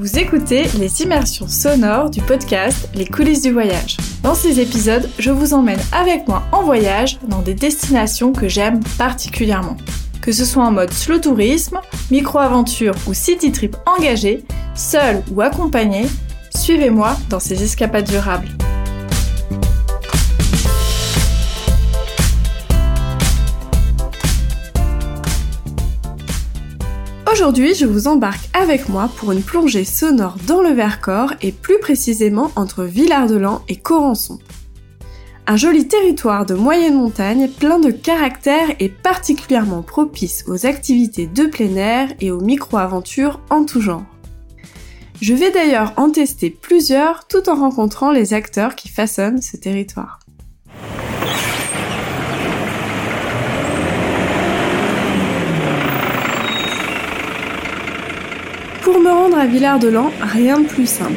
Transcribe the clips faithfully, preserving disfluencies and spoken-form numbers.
Vous écoutez les immersions sonores du podcast Les coulisses du voyage. Dans ces épisodes, je vous emmène avec moi en voyage dans des destinations que j'aime particulièrement. Que ce soit en mode slow tourisme, micro-aventure ou city trip engagé, seul ou accompagné, suivez-moi dans ces escapades durables. Aujourd'hui, je vous embarque avec moi pour une plongée sonore dans le Vercors et plus précisément entre Villard-de-Lans et Corrençon. Un joli territoire de moyenne montagne plein de caractère et particulièrement propice aux activités de plein air et aux micro-aventures en tout genre. Je vais d'ailleurs en tester plusieurs tout en rencontrant les acteurs qui façonnent ce territoire. Pour me rendre à Villard-de-Lans, rien de plus simple.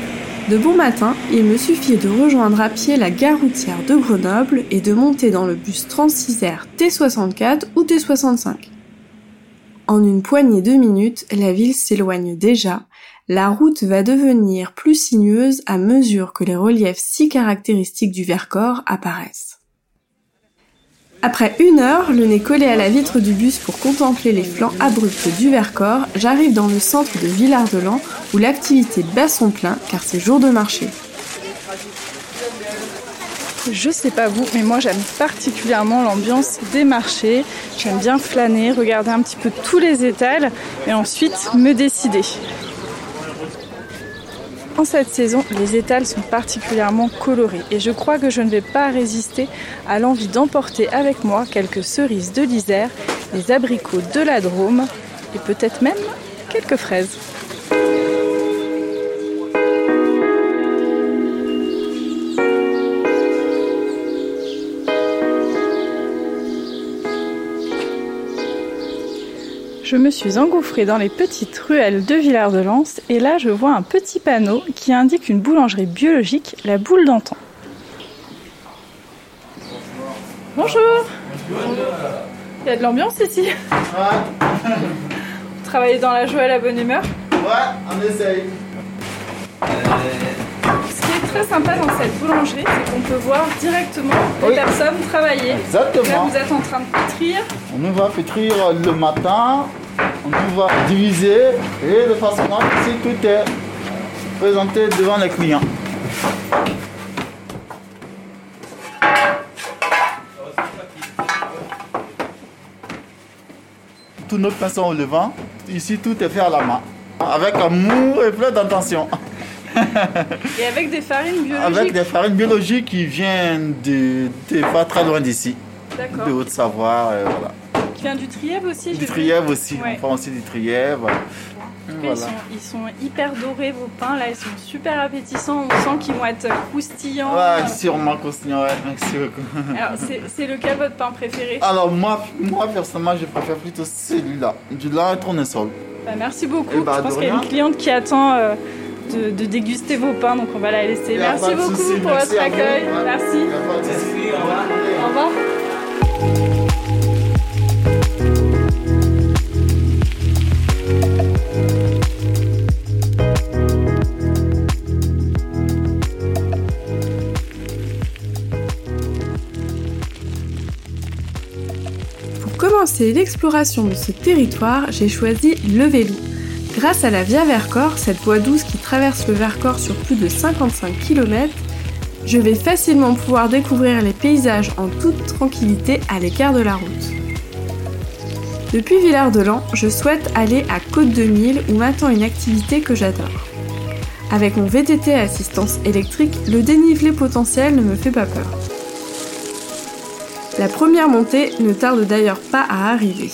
De bon matin, il me suffit de rejoindre à pied la gare routière de Grenoble et de monter dans le bus Transisaire T soixante-quatre ou T soixante-cinq. En une poignée de minutes, la ville s'éloigne déjà. La route va devenir plus sinueuse à mesure que les reliefs si caractéristiques du Vercors apparaissent. Après une heure, le nez collé à la vitre du bus pour contempler les flancs abrupts du Vercors, j'arrive dans le centre de Villard-de-Lans où l'activité bat son plein car c'est jour de marché. Je sais pas vous, mais moi j'aime particulièrement l'ambiance des marchés. J'aime bien flâner, regarder un petit peu tous les étals et ensuite me décider. En cette saison, les étals sont particulièrement colorés et je crois que je ne vais pas résister à l'envie d'emporter avec moi quelques cerises de l'Isère, des abricots de la Drôme et peut-être même quelques fraises. Je me suis engouffrée dans les petites ruelles de Villard-de-Lans et là je vois un petit panneau qui indique une boulangerie biologique, la Boule d'Antan. Bonjour. Bonjour. Il y a de l'ambiance ici. Ouais. Vous travaillez dans la joie et la bonne humeur. Ouais, on essaye. Ce qui est très sympa dans cette boulangerie, c'est qu'on peut voir directement les oui. personnes travailler. Exactement. Là vous êtes en train de pétrir. On va pétrir le matin. On va diviser et de façon à ce que tout est présenté devant les clients. Tous nos pains sont au levain. Ici, tout est fait à la main, avec amour et plein d'intention. Et avec des farines biologiques. Avec des farines biologiques qui viennent de, de pas très loin d'ici, de Haute-Savoie, euh, voilà. Qui vient du Trièvre aussi. Du Trièvre aussi, ouais. On prend aussi du Trièvre. Voilà. Ils, sont, ils sont hyper dorés vos pains, là ils sont super appétissants, on sent qu'ils vont être croustillants. Ouais, sûrement croustillants, ouais, merci beaucoup. Alors c'est, c'est lequel votre pain préféré? Alors moi, moi personnellement je préfère plutôt celui-là, du lard et tournesol. Bah, merci beaucoup, bah, je pense qu'il y a une cliente qui attend euh, de, de déguster vos pains, donc on va la laisser. Et merci beaucoup soucis, pour merci votre accueil, vous, merci. Merci, au revoir. Au revoir. C'est l'exploration de ce territoire, j'ai choisi le vélo. Grâce à la Via Vercors, cette voie douce qui traverse le Vercors sur plus de cinquante-cinq kilomètres, je vais facilement pouvoir découvrir les paysages en toute tranquillité à l'écart de la route. Depuis Villard-de-Lans, je souhaite aller à Côte deux mille où m'attend une activité que j'adore. Avec mon V T T à assistance électrique, le dénivelé potentiel ne me fait pas peur. La première montée ne tarde d'ailleurs pas à arriver.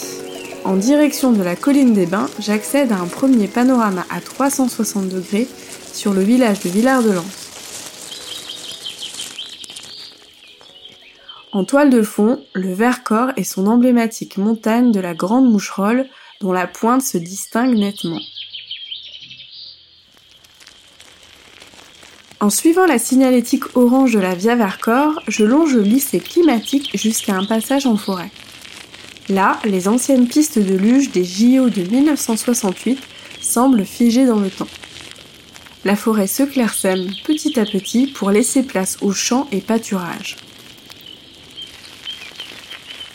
En direction de la colline des Bains, j'accède à un premier panorama à trois cent soixante degrés sur le village de Villard-de-Lans. En toile de fond, le Vercors et son emblématique montagne de la Grande Moucherolle, dont la pointe se distingue nettement. En suivant la signalétique orange de la Via Vercors, je longe le lycée climatique jusqu'à un passage en forêt. Là, les anciennes pistes de luge des J O de mille neuf cent soixante-huit semblent figées dans le temps. la forêt se clairsème petit à petit pour laisser place aux champs et pâturages.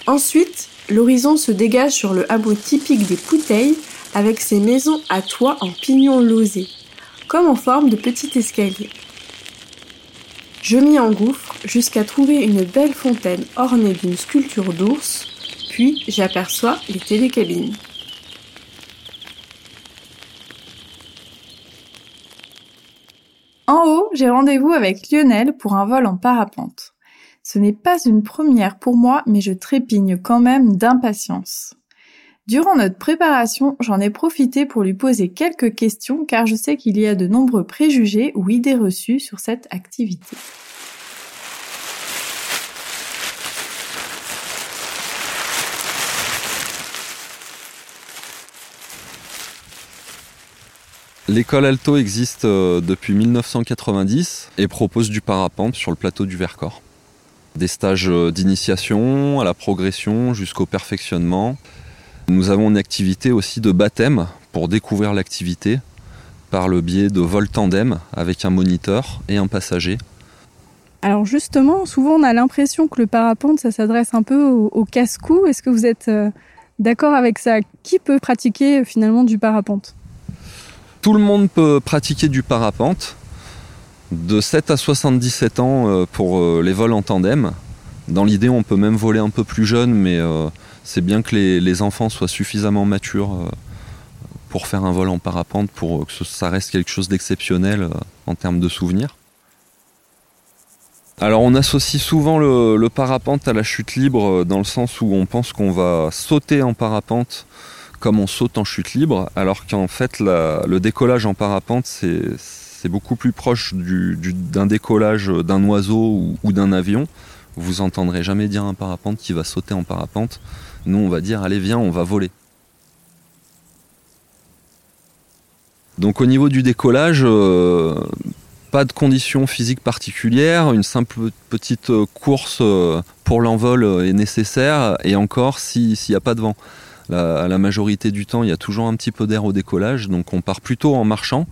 Ensuite, l'horizon se dégage sur le hameau typique des Pouteilles avec ses maisons à toit en pignon losé, comme en forme de petit escalier. Je m'y engouffre jusqu'à trouver une belle fontaine ornée d'une sculpture d'ours, puis j'aperçois les télécabines. En haut, j'ai rendez-vous avec Lionel pour un vol en parapente. Ce n'est pas une première pour moi, mais je trépigne quand même d'impatience. Durant notre préparation, j'en ai profité pour lui poser quelques questions car je sais qu'il y a de nombreux préjugés ou idées reçues sur cette activité. L'école Alto existe depuis mille neuf cent quatre-vingt-dix et propose du parapente sur le plateau du Vercors. Des stages d'initiation à la progression jusqu'au perfectionnement. Nous avons une activité aussi de baptême pour découvrir l'activité par le biais de vols tandem avec un moniteur et un passager. Alors justement, souvent on a l'impression que le parapente ça s'adresse un peu au, au casse-cou. Est-ce que vous êtes d'accord avec ça? Qui peut pratiquer finalement du parapente? Tout le monde peut pratiquer du parapente. De sept à soixante-dix-sept ans pour les vols en tandem. Dans l'idée, on peut même voler un peu plus jeune, mais c'est bien que les, les enfants soient suffisamment matures pour faire un vol en parapente, pour que ça reste quelque chose d'exceptionnel en termes de souvenirs. Alors on associe souvent le, le parapente à la chute libre, dans le sens où on pense qu'on va sauter en parapente comme on saute en chute libre, alors qu'en fait la, le décollage en parapente, c'est... C'est beaucoup plus proche du, du, d'un décollage d'un oiseau ou, ou d'un avion. Vous n'entendrez jamais dire un parapente qui va sauter en parapente. Nous, on va dire, allez, viens, on va voler. Donc au niveau du décollage, euh, pas de conditions physiques particulières. Une simple petite course pour l'envol est nécessaire, et encore si, s'il n'y a pas de vent. La, la majorité du temps, il y a toujours un petit peu d'air au décollage, donc on part plutôt en marchant.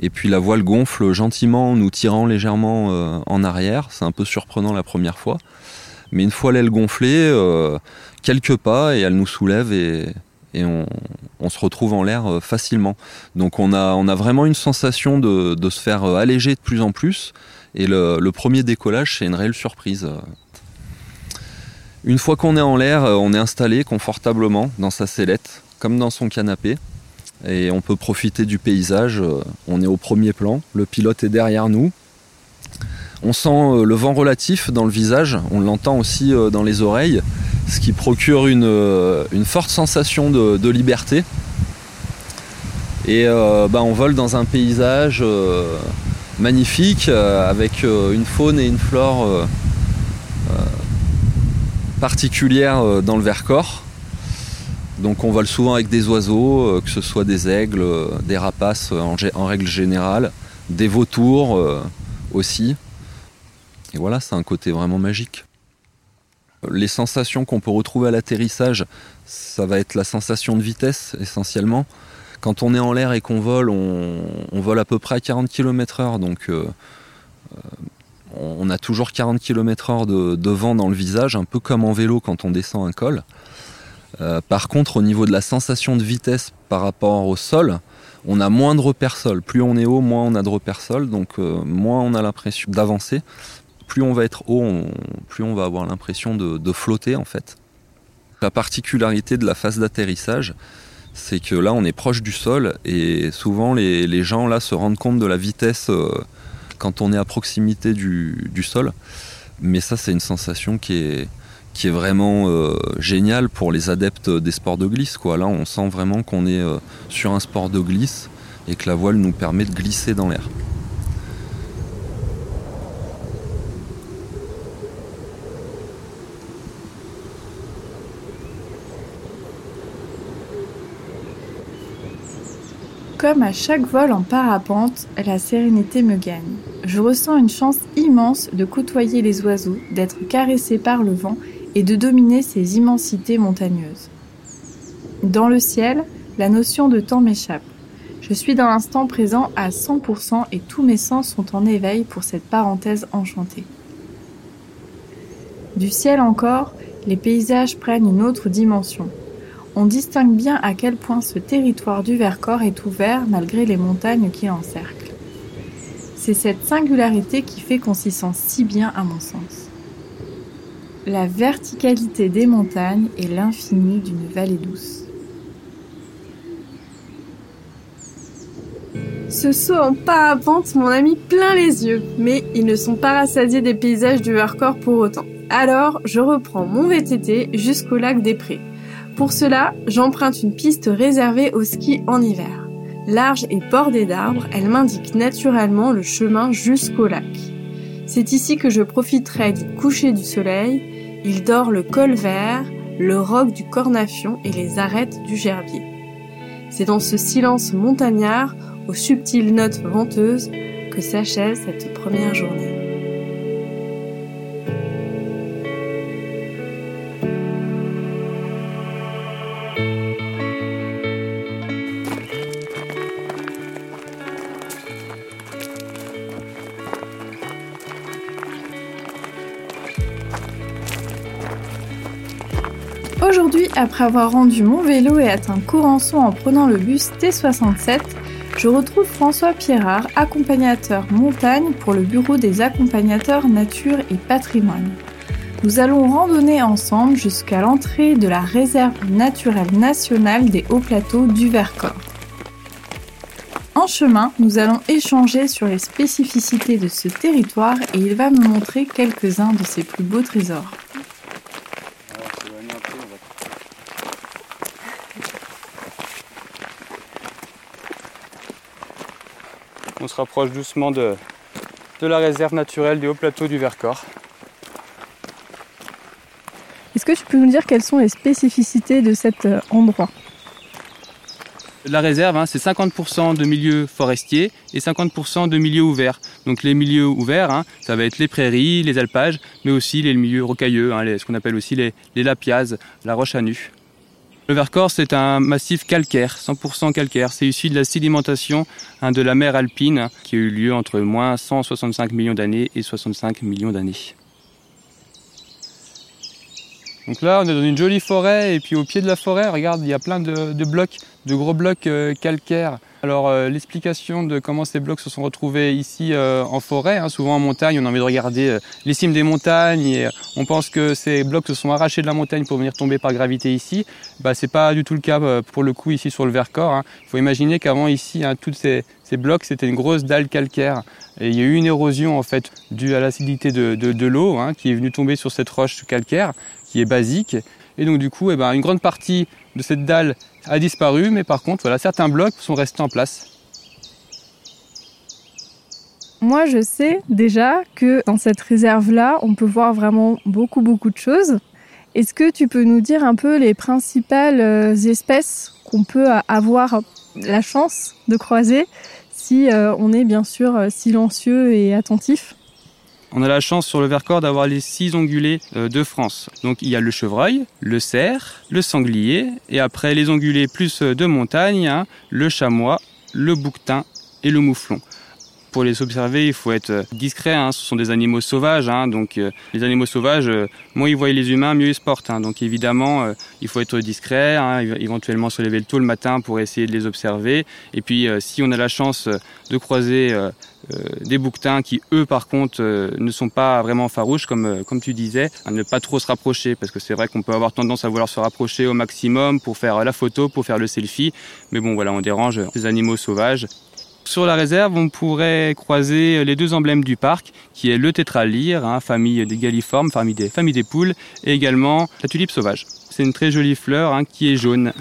Et puis la voile gonfle gentiment, nous tirant légèrement euh, en arrière. C'est un peu surprenant la première fois. Mais une fois l'aile gonflée, euh, quelques pas et elle nous soulève et, et on, on se retrouve en l'air euh, facilement. Donc on a, on a vraiment une sensation de, de se faire alléger de plus en plus. Et le, le premier décollage, c'est une réelle surprise. Une fois qu'on est en l'air, on est installé confortablement dans sa sellette, comme dans son canapé. Et on peut profiter du paysage, on est au premier plan, le pilote est derrière nous. On sent le vent relatif dans le visage, on l'entend aussi dans les oreilles, ce qui procure une, une forte sensation de, de liberté. Et euh, bah on vole dans un paysage euh, magnifique, euh, avec euh, une faune et une flore euh, euh, particulières euh, dans le Vercors. Donc on vole souvent avec des oiseaux, que ce soit des aigles, des rapaces en, g- en règle générale, des vautours euh, aussi. Et voilà, c'est un côté vraiment magique. Les sensations qu'on peut retrouver à l'atterrissage, ça va être la sensation de vitesse essentiellement. Quand on est en l'air et qu'on vole, on, on vole à peu près à quarante kilomètres heure. Donc euh, on a toujours quarante kilomètres heure de, de vent dans le visage, un peu comme en vélo quand on descend un col. Euh, par contre, au niveau de la sensation de vitesse par rapport au sol, on a moins de repères sol. Plus on est haut, moins on a de repères sol, donc euh, moins on a l'impression d'avancer. Plus on va être haut, on, plus on va avoir l'impression de, de flotter en fait. La particularité de la phase d'atterrissage, c'est que là on est proche du sol et souvent les, les gens là se rendent compte de la vitesse euh, quand on est à proximité du, du sol. Mais ça, c'est une sensation qui est... qui est vraiment euh, génial pour les adeptes des sports de glisse, quoi. Là, on sent vraiment qu'on est euh, sur un sport de glisse et que la voile nous permet de glisser dans l'air. Comme à chaque vol en parapente, la sérénité me gagne. Je ressens une chance immense de côtoyer les oiseaux, d'être caressé par le vent et de dominer ces immensités montagneuses. Dans le ciel, la notion de temps m'échappe. Je suis dans l'instant présent à cent pour cent et tous mes sens sont en éveil pour cette parenthèse enchantée. Du ciel encore, les paysages prennent une autre dimension. On distingue bien à quel point ce territoire du Vercors est ouvert malgré les montagnes qui l'encerclent. C'est cette singularité qui fait qu'on s'y sent si bien à mon sens. La verticalité des montagnes et l'infini d'une vallée douce. Ce saut en parapente m'en a mis plein les yeux, mais ils ne sont pas rassasiés des paysages du Vercors pour autant. Alors, je reprends mon V T T jusqu'au lac des Prés. Pour cela, j'emprunte une piste réservée au ski en hiver. Large et bordée d'arbres, elle m'indique naturellement le chemin jusqu'au lac. C'est ici que je profiterai du coucher du soleil. Il dort le col vert, le roc du Cornafion et les arêtes du Gerbier. C'est dans ce silence montagnard, aux subtiles notes venteuses, que s'achève cette première journée. Aujourd'hui, après avoir rendu mon vélo et atteint Corrençon en prenant le bus T soixante-sept, je retrouve François Pierrard, accompagnateur montagne pour le bureau des accompagnateurs nature et patrimoine. Nous allons randonner ensemble jusqu'à l'entrée de la réserve naturelle nationale des Hauts Plateaux du Vercors. En chemin, nous allons échanger sur les spécificités de ce territoire et il va me montrer quelques-uns de ses plus beaux trésors. On se rapproche doucement de, de la réserve naturelle du Haut Plateau du Vercors. Est-ce que tu peux nous dire quelles sont les spécificités de cet endroit ? La réserve, hein, c'est cinquante pour cent de milieux forestiers et cinquante pour cent de milieux ouverts. Donc les milieux ouverts, hein, ça va être les prairies, les alpages, mais aussi les milieux rocailleux, hein, les, ce qu'on appelle aussi les, les lapiaz, la roche à nu. Le Vercors, c'est un massif calcaire, cent pour cent calcaire. C'est issu de la sédimentation hein, de la mer alpine hein, qui a eu lieu entre moins cent soixante-cinq millions d'années et soixante-cinq millions d'années. Donc là, on est dans une jolie forêt et puis au pied de la forêt, regarde, il y a plein de, de blocs, de gros blocs euh, calcaires. Alors euh, l'explication de comment ces blocs se sont retrouvés ici euh, en forêt, hein, souvent en montagne, on a envie de regarder euh, les cimes des montagnes et euh, on pense que ces blocs se sont arrachés de la montagne pour venir tomber par gravité ici. Bah, c'est pas du tout le cas euh, pour le coup ici sur le Vercors. Hein. Faut imaginer qu'avant ici, hein, tous ces, ces blocs c'était une grosse dalle calcaire et il y a eu une érosion en fait due à l'acidité de, de, de l'eau hein, qui est venue tomber sur cette roche calcaire qui est basique. Et donc du coup, eh ben, une grande partie de cette dalle a disparu, mais par contre, voilà, certains blocs sont restés en place. Moi, je sais déjà que dans cette réserve-là, on peut voir vraiment beaucoup, beaucoup de choses. Est-ce que tu peux nous dire un peu les principales espèces qu'on peut avoir la chance de croiser si on est bien sûr silencieux et attentif ? On a la chance sur le Vercors d'avoir les six ongulés de France. Donc il y a le chevreuil, le cerf, le sanglier, et après les ongulés plus de montagne, hein, le chamois, le bouquetin et le mouflon. Pour les observer, il faut être discret, hein, ce sont des animaux sauvages, hein, donc euh, les animaux sauvages, euh, moins ils voient les humains, mieux ils se portent. Hein, donc évidemment, euh, il faut être discret, hein, éventuellement se lever tôt le matin pour essayer de les observer. Et puis euh, si on a la chance de croiser euh, Euh, des bouquetins qui, eux, par contre, euh, ne sont pas vraiment farouches, comme, euh, comme tu disais, à ne pas trop se rapprocher, parce que c'est vrai qu'on peut avoir tendance à vouloir se rapprocher au maximum pour faire la photo, pour faire le selfie, mais bon, voilà, on dérange ces animaux sauvages. Sur la réserve, on pourrait croiser les deux emblèmes du parc, qui est le tétras-lyre, hein, famille des galliformes, famille des, famille des poules, et également la tulipe sauvage. C'est une très jolie fleur hein, qui est jaune.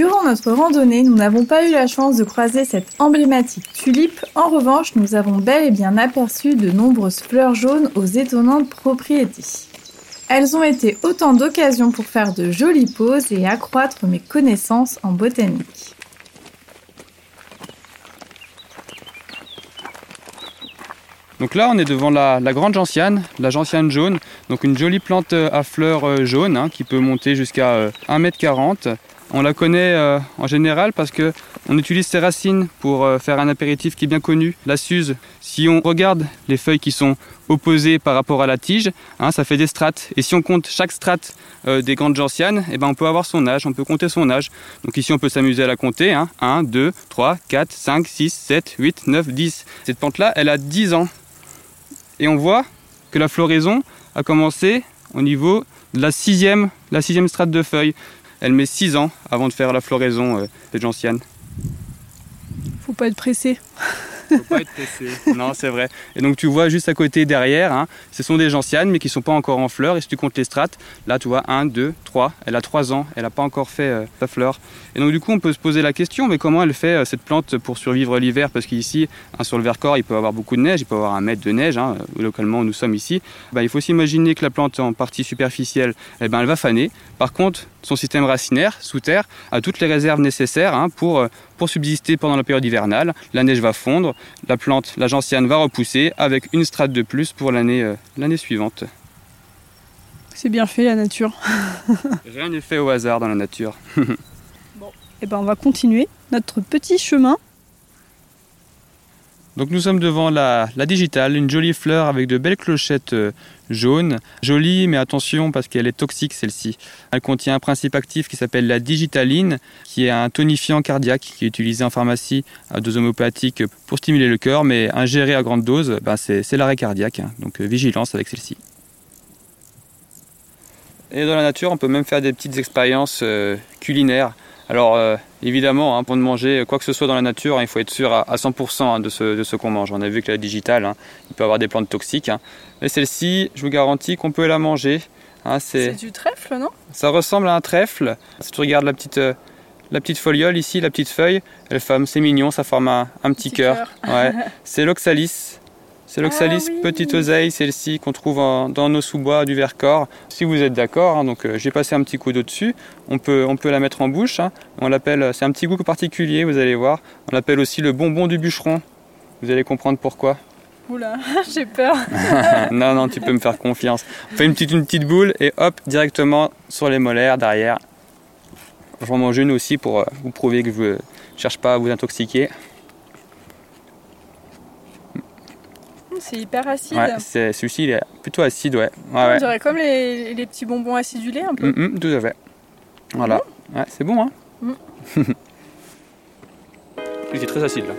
Durant notre randonnée, nous n'avons pas eu la chance de croiser cette emblématique tulipe. En revanche, nous avons bel et bien aperçu de nombreuses fleurs jaunes aux étonnantes propriétés. Elles ont été autant d'occasions pour faire de jolies pauses et accroître mes connaissances en botanique. Donc là on est devant la, la grande gentiane, la gentiane jaune, donc une jolie plante à fleurs jaunes hein, qui peut monter jusqu'à un mètre quarante. On la connaît euh, en général parce qu'on utilise ses racines pour euh, faire un apéritif qui est bien connu, la Suze. Si on regarde les feuilles qui sont opposées par rapport à la tige, hein, ça fait des strates. Et si on compte chaque strate euh, des grandes gentianes, eh ben, on peut avoir son âge, on peut compter son âge. Donc ici on peut s'amuser à la compter, hein, un, deux, trois, quatre, cinq, six, sept, huit, neuf, dix. Cette plante-là, elle a dix ans. Et on voit que la floraison a commencé au niveau de la sixième, la sixième strate de feuilles. Elle met six ans avant de faire la floraison euh, de gentiane. Faut pas être pressé. Faut pas être pressé. Non, c'est vrai. Et donc tu vois juste à côté derrière, hein, ce sont des gentianes mais qui sont pas encore en fleurs. Et si tu comptes les strates, là tu vois un, deux, trois. Elle a trois ans, elle n'a pas encore fait euh, sa fleur. Et donc du coup on peut se poser la question, mais comment elle fait euh, cette plante pour survivre l'hiver? Parce qu'ici, hein, sur le Vercors, il peut avoir beaucoup de neige, il peut avoir un mètre de neige. Hein, localement où nous sommes ici, bah, il faut s'imaginer que la plante en partie superficielle, eh ben, elle va faner. Par contre, son système racinaire, sous terre, a toutes les réserves nécessaires hein, pour, pour subsister pendant la période hivernale. La neige va fondre, la plante, la gentiane va repousser avec une strate de plus pour l'année euh, l'année suivante. C'est bien fait la nature. Rien n'est fait au hasard dans la nature. Bon, et ben on va continuer notre petit chemin. Donc nous sommes devant la, la Digitale, une jolie fleur avec de belles clochettes euh, jaunes. Jolie, mais attention parce qu'elle est toxique celle-ci. Elle contient un principe actif qui s'appelle la digitaline, qui est un tonifiant cardiaque qui est utilisé en pharmacie à dose homéopathique pour stimuler le cœur, mais ingéré à grande dose, ben c'est, c'est l'arrêt cardiaque. Hein, donc euh, vigilance avec celle-ci. Et dans la nature, on peut même faire des petites expériences euh, culinaires. Alors euh, évidemment, hein, pour ne manger quoi que ce soit dans la nature, hein, il faut être sûr à, à cent pour cent hein, de ce, de ce qu'on mange. On a vu que la digitale, hein, il peut avoir des plantes toxiques. Hein. Mais celle-ci, je vous garantis qu'on peut la manger. Hein, c'est... c'est du trèfle, non? Ça ressemble à un trèfle. Si tu regardes la petite, euh, la petite foliole ici, la petite feuille, elle forme, c'est mignon, ça forme un, un petit, petit cœur. Ouais. C'est l'oxalis. C'est l'oxalis, ah, oui. Petite oseille, celle-ci qu'on trouve en, dans nos sous-bois du Vercors. Si vous êtes d'accord, hein, donc euh, j'ai passé un petit coup d'eau dessus. On peut, on peut la mettre en bouche. Hein, on l'appelle, c'est un petit goût particulier, vous allez voir. On l'appelle aussi le bonbon du bûcheron. Vous allez comprendre pourquoi. Oula, j'ai peur. Non, non, tu peux me faire confiance. On fait une petite, une petite boule et hop, directement sur les molaires derrière. Je vais en manger une aussi pour euh, vous prouver que je ne cherche pas à vous intoxiquer. C'est hyper acide. Ouais, c'est, celui-ci il est plutôt acide, ouais. ouais On dirait ouais. comme les, les petits bonbons acidulés un peu. Mm-hmm, tout à fait. Voilà. Mm. Ouais, c'est bon, hein. Mm. Il est très acide là.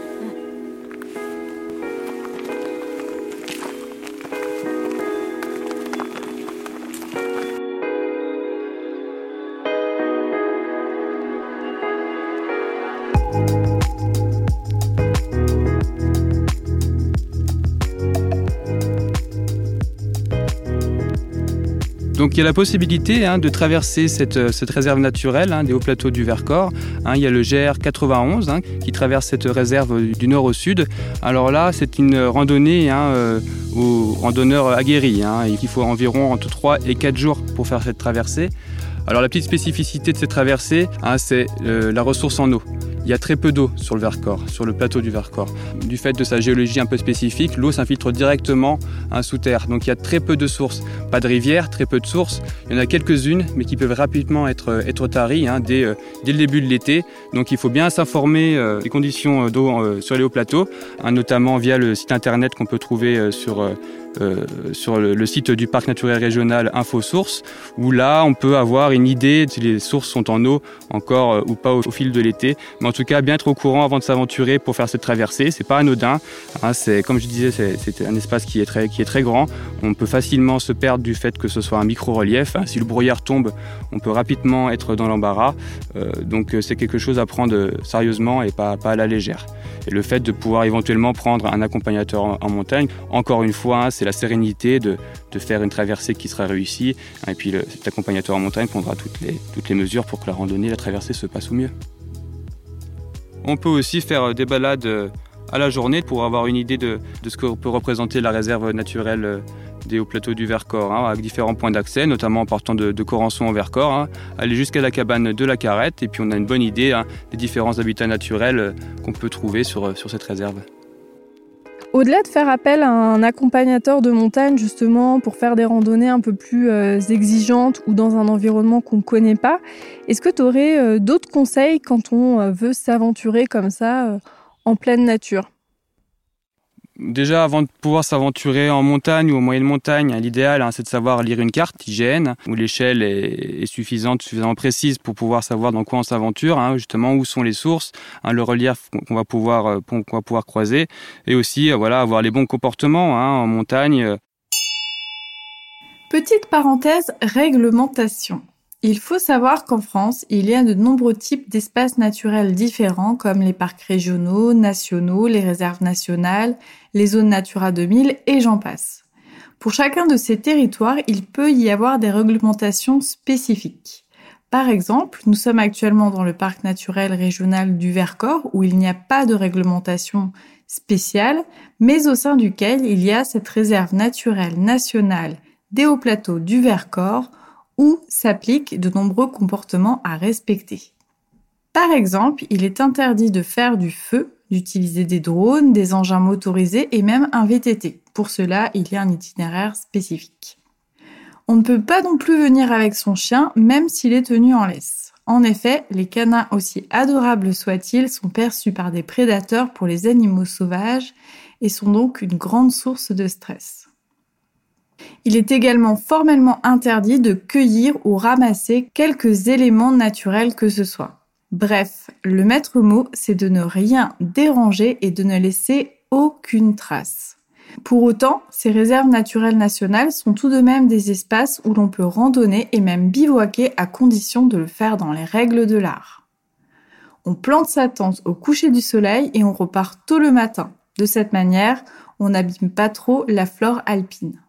Donc il y a la possibilité hein, de traverser cette, cette réserve naturelle hein, des Hauts Plateaux du Vercors. Hein, il y a le G R quatre-vingt-onze hein, qui traverse cette réserve du nord au sud. Alors là, c'est une randonnée hein, euh, aux randonneurs aguerris. Hein, et il faut environ entre trois et quatre jours pour faire cette traversée. Alors la petite spécificité de cette traversée, hein, c'est euh, la ressource en eau. Il y a très peu d'eau sur le Vercors, sur le plateau du Vercors. Du fait de sa géologie un peu spécifique, l'eau s'infiltre directement hein, sous terre. Donc il y a très peu de sources, pas de rivières, très peu de sources. Il y en a quelques-unes, mais qui peuvent rapidement être, être taries hein, dès, euh, dès le début de l'été. Donc il faut bien s'informer euh, des conditions d'eau euh, sur les hauts plateaux, hein, notamment via le site internet qu'on peut trouver euh, sur... Euh, Euh, sur le, le site du parc naturel régional InfoSources, où là on peut avoir une idée si les sources sont en eau encore euh, ou pas au, au fil de l'été, mais en tout cas bien être au courant avant de s'aventurer pour faire cette traversée. C'est pas anodin, hein, c'est, comme je disais, c'est, c'est un espace qui est, très, qui est très grand. On peut facilement se perdre du fait que ce soit un micro-relief, hein. Si le brouillard tombe, on peut rapidement être dans l'embarras, euh, donc c'est quelque chose à prendre sérieusement et pas, pas à la légère. Et le fait de pouvoir éventuellement prendre un accompagnateur en, en montagne, encore une fois, hein, c'est la sérénité de, de faire une traversée qui sera réussie. Et puis le, cet accompagnateur en montagne prendra toutes les, toutes les mesures pour que la randonnée, la traversée se passe au mieux. On peut aussi faire des balades à la journée pour avoir une idée de, de ce que peut représenter la réserve naturelle des hauts plateaux du Vercors, hein, avec différents points d'accès, notamment en partant de, de Corançon au Vercors, hein, aller jusqu'à la cabane de la Carrette, et puis on a une bonne idée hein, des différents habitats naturels qu'on peut trouver sur, sur cette réserve. Au-delà de faire appel à un accompagnateur de montagne justement pour faire des randonnées un peu plus euh, exigeantes ou dans un environnement qu'on ne connaît pas, est-ce que tu aurais euh, d'autres conseils quand on euh, veut s'aventurer comme ça euh, en pleine nature ? Déjà, avant de pouvoir s'aventurer en montagne ou au moyen de montagne, hein, l'idéal, hein, c'est de savoir lire une carte I G N, où l'échelle est, est suffisante, suffisamment précise pour pouvoir savoir dans quoi on s'aventure, hein, justement où sont les sources, hein, le relief qu'on va pouvoir, euh, qu'on va pouvoir croiser, et aussi euh, voilà, avoir les bons comportements hein, en montagne. Euh. Petite parenthèse, réglementation. Il faut savoir qu'en France, il y a de nombreux types d'espaces naturels différents comme les parcs régionaux, nationaux, les réserves nationales, les zones Natura deux mille et j'en passe. Pour chacun de ces territoires, il peut y avoir des réglementations spécifiques. Par exemple, nous sommes actuellement dans le parc naturel régional du Vercors où il n'y a pas de réglementation spéciale, mais au sein duquel il y a cette réserve naturelle nationale des Hauts Plateaux du Vercors où s'appliquent de nombreux comportements à respecter. Par exemple, il est interdit de faire du feu, d'utiliser des drones, des engins motorisés et même un V T T. Pour cela, il y a un itinéraire spécifique. On ne peut pas non plus venir avec son chien, même s'il est tenu en laisse. En effet, les canins, aussi adorables soient-ils, sont perçus par des prédateurs pour les animaux sauvages et sont donc une grande source de stress. Il est également formellement interdit de cueillir ou ramasser quelques éléments naturels que ce soit. Bref, le maître mot, c'est de ne rien déranger et de ne laisser aucune trace. Pour autant, ces réserves naturelles nationales sont tout de même des espaces où l'on peut randonner et même bivouaquer à condition de le faire dans les règles de l'art. On plante sa tente au coucher du soleil et on repart tôt le matin. De cette manière, on n'abîme pas trop la flore alpine.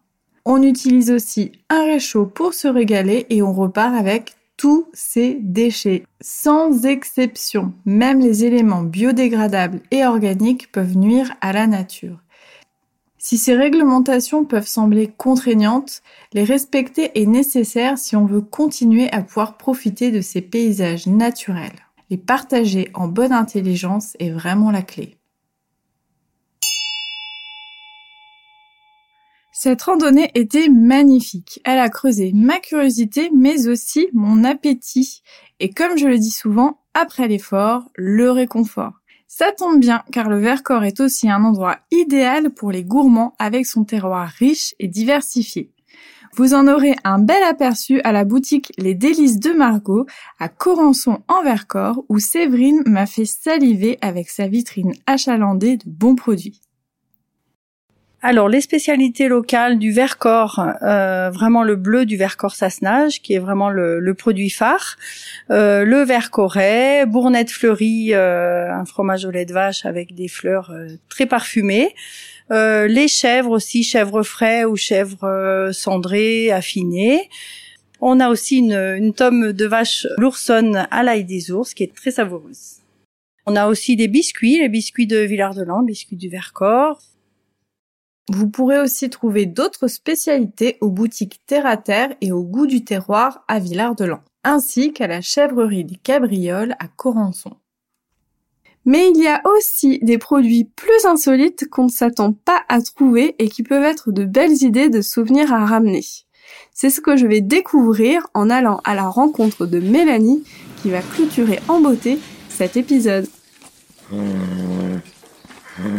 On utilise aussi un réchaud pour se régaler et on repart avec tous ces déchets. Sans exception, même les éléments biodégradables et organiques peuvent nuire à la nature. Si ces réglementations peuvent sembler contraignantes, les respecter est nécessaire si on veut continuer à pouvoir profiter de ces paysages naturels. Les partager en bonne intelligence est vraiment la clé. Cette randonnée était magnifique. Elle a creusé ma curiosité, mais aussi mon appétit. Et comme je le dis souvent, après l'effort, le réconfort. Ça tombe bien, car le Vercors est aussi un endroit idéal pour les gourmands avec son terroir riche et diversifié. Vous en aurez un bel aperçu à la boutique Les Délices de Margot, à Corrençon en Vercors, où Séverine m'a fait saliver avec sa vitrine achalandée de bons produits. Alors, les spécialités locales du Vercors, euh, vraiment le bleu du Vercors-Sassenage, qui est vraiment le, le produit phare. Euh, le Vercorais, bournette fleurie, euh, un fromage au lait de vache avec des fleurs euh, très parfumées. Euh, les chèvres aussi, chèvres frais ou chèvres euh, cendrées, affinées. On a aussi une, une tome de vache l'oursonne à l'ail des ours, qui est très savoureuse. On a aussi des biscuits, les biscuits de Villard-de-Lans, biscuits du Vercors. Vous pourrez aussi trouver d'autres spécialités aux boutiques terre à terre et au goût du terroir à Villard-de-Lans, ainsi qu'à la chèvrerie des cabrioles à Corrençon. Mais il y a aussi des produits plus insolites qu'on ne s'attend pas à trouver et qui peuvent être de belles idées de souvenirs à ramener. C'est ce que je vais découvrir en allant à la rencontre de Mélanie qui va clôturer en beauté cet épisode. Mmh. Mmh.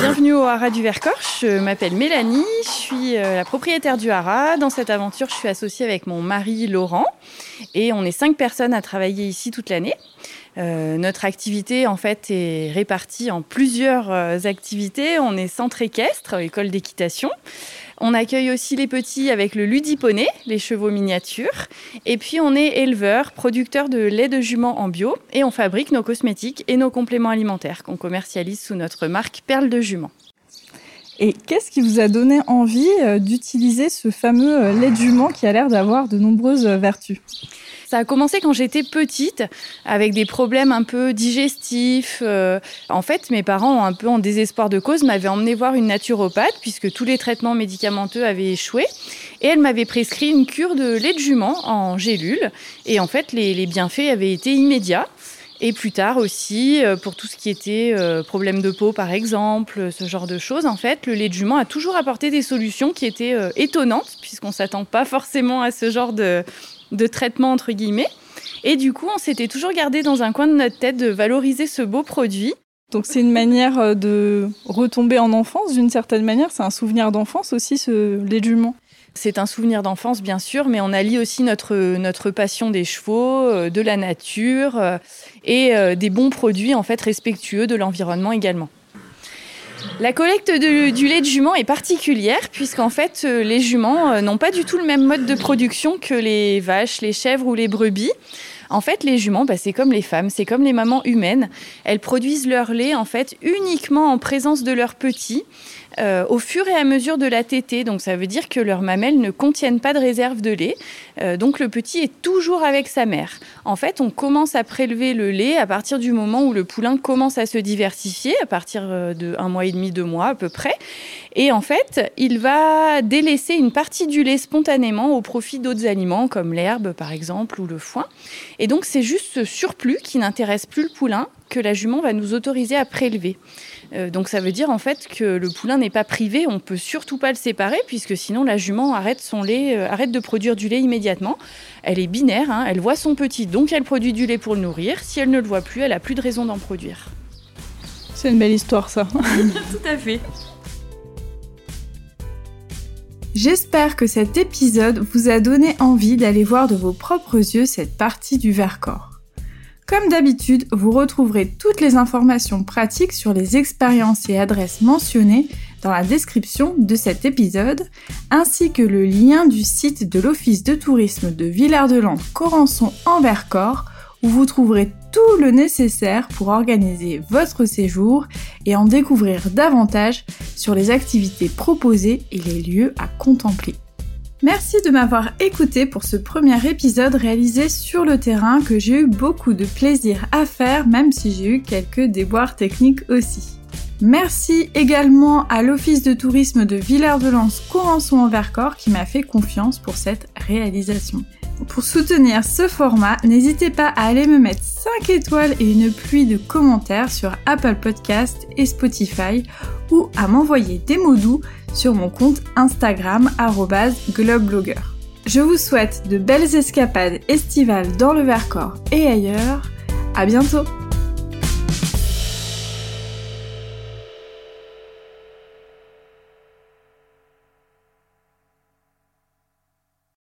Bienvenue au Hara du Vercors, je m'appelle Mélanie, je suis la propriétaire du Hara. Dans cette aventure, je suis associée avec mon mari Laurent et on est cinq personnes à travailler ici toute l'année. Euh, notre activité en fait est répartie en plusieurs euh, activités. On est centre équestre, école d'équitation. On accueille aussi les petits avec le ludiponey, les chevaux miniatures. Et puis on est éleveur, producteur de lait de jument en bio et on fabrique nos cosmétiques et nos compléments alimentaires qu'on commercialise sous notre marque Perle de Jument. Et qu'est-ce qui vous a donné envie d'utiliser ce fameux lait de jument qui a l'air d'avoir de nombreuses vertus ? Ça a commencé quand j'étais petite, avec des problèmes un peu digestifs. Euh, en fait, mes parents, un peu en désespoir de cause, m'avaient emmenée voir une naturopathe, puisque tous les traitements médicamenteux avaient échoué. Et elle m'avait prescrit une cure de lait de jument en gélules. Et en fait, les, les bienfaits avaient été immédiats. Et plus tard aussi, pour tout ce qui était problème de peau, par exemple, ce genre de choses, en fait, le lait de jument a toujours apporté des solutions qui étaient étonnantes, puisqu'on ne s'attend pas forcément à ce genre de, de traitement, entre guillemets. Et du coup, on s'était toujours gardé dans un coin de notre tête de valoriser ce beau produit. Donc c'est une manière de retomber en enfance, d'une certaine manière. C'est un souvenir d'enfance aussi, ce lait de jument. C'est un souvenir d'enfance, bien sûr, mais on allie aussi notre, notre passion des chevaux, de la nature et des bons produits en fait, respectueux de l'environnement également. La collecte de, du lait de jument est particulière puisqu'en fait, les juments n'ont pas du tout le même mode de production que les vaches, les chèvres ou les brebis. En fait, les juments, bah, c'est comme les femmes, c'est comme les mamans humaines. Elles produisent leur lait en fait, uniquement en présence de leurs petits. Euh, au fur et à mesure de la tétée, donc ça veut dire que leurs mamelles ne contiennent pas de réserve de lait, euh, donc le petit est toujours avec sa mère. En fait, on commence à prélever le lait à partir du moment où le poulain commence à se diversifier, à partir de un mois et demi, deux mois à peu près, et en fait, il va délaisser une partie du lait spontanément au profit d'autres aliments comme l'herbe par exemple ou le foin, et donc c'est juste ce surplus qui n'intéresse plus le poulain que la jument va nous autoriser à prélever. Donc ça veut dire en fait que le poulain n'est pas privé, on ne peut surtout pas le séparer puisque sinon la jument arrête son lait, euh, arrête de produire du lait immédiatement. Elle est binaire, hein, elle voit son petit, donc elle produit du lait pour le nourrir. Si elle ne le voit plus, elle n'a plus de raison d'en produire. C'est une belle histoire ça. Tout à fait. J'espère que cet épisode vous a donné envie d'aller voir de vos propres yeux cette partie du Vercors. Comme d'habitude, vous retrouverez toutes les informations pratiques sur les expériences et adresses mentionnées dans la description de cet épisode, ainsi que le lien du site de l'Office de tourisme de Villard-de-Lans-Corrençon en Vercors, où vous trouverez tout le nécessaire pour organiser votre séjour et en découvrir davantage sur les activités proposées et les lieux à contempler. Merci de m'avoir écouté pour ce premier épisode réalisé sur le terrain que j'ai eu beaucoup de plaisir à faire, même si j'ai eu quelques déboires techniques aussi. Merci également à l'Office de tourisme de Villard-de-Lans-Corrençon-en-Vercors qui m'a fait confiance pour cette réalisation. Pour soutenir ce format, n'hésitez pas à aller me mettre cinq étoiles et une pluie de commentaires sur Apple Podcasts et Spotify ou à m'envoyer des mots doux sur mon compte Instagram arobase globblogger. Je vous souhaite de belles escapades estivales dans le Vercors et ailleurs. À bientôt!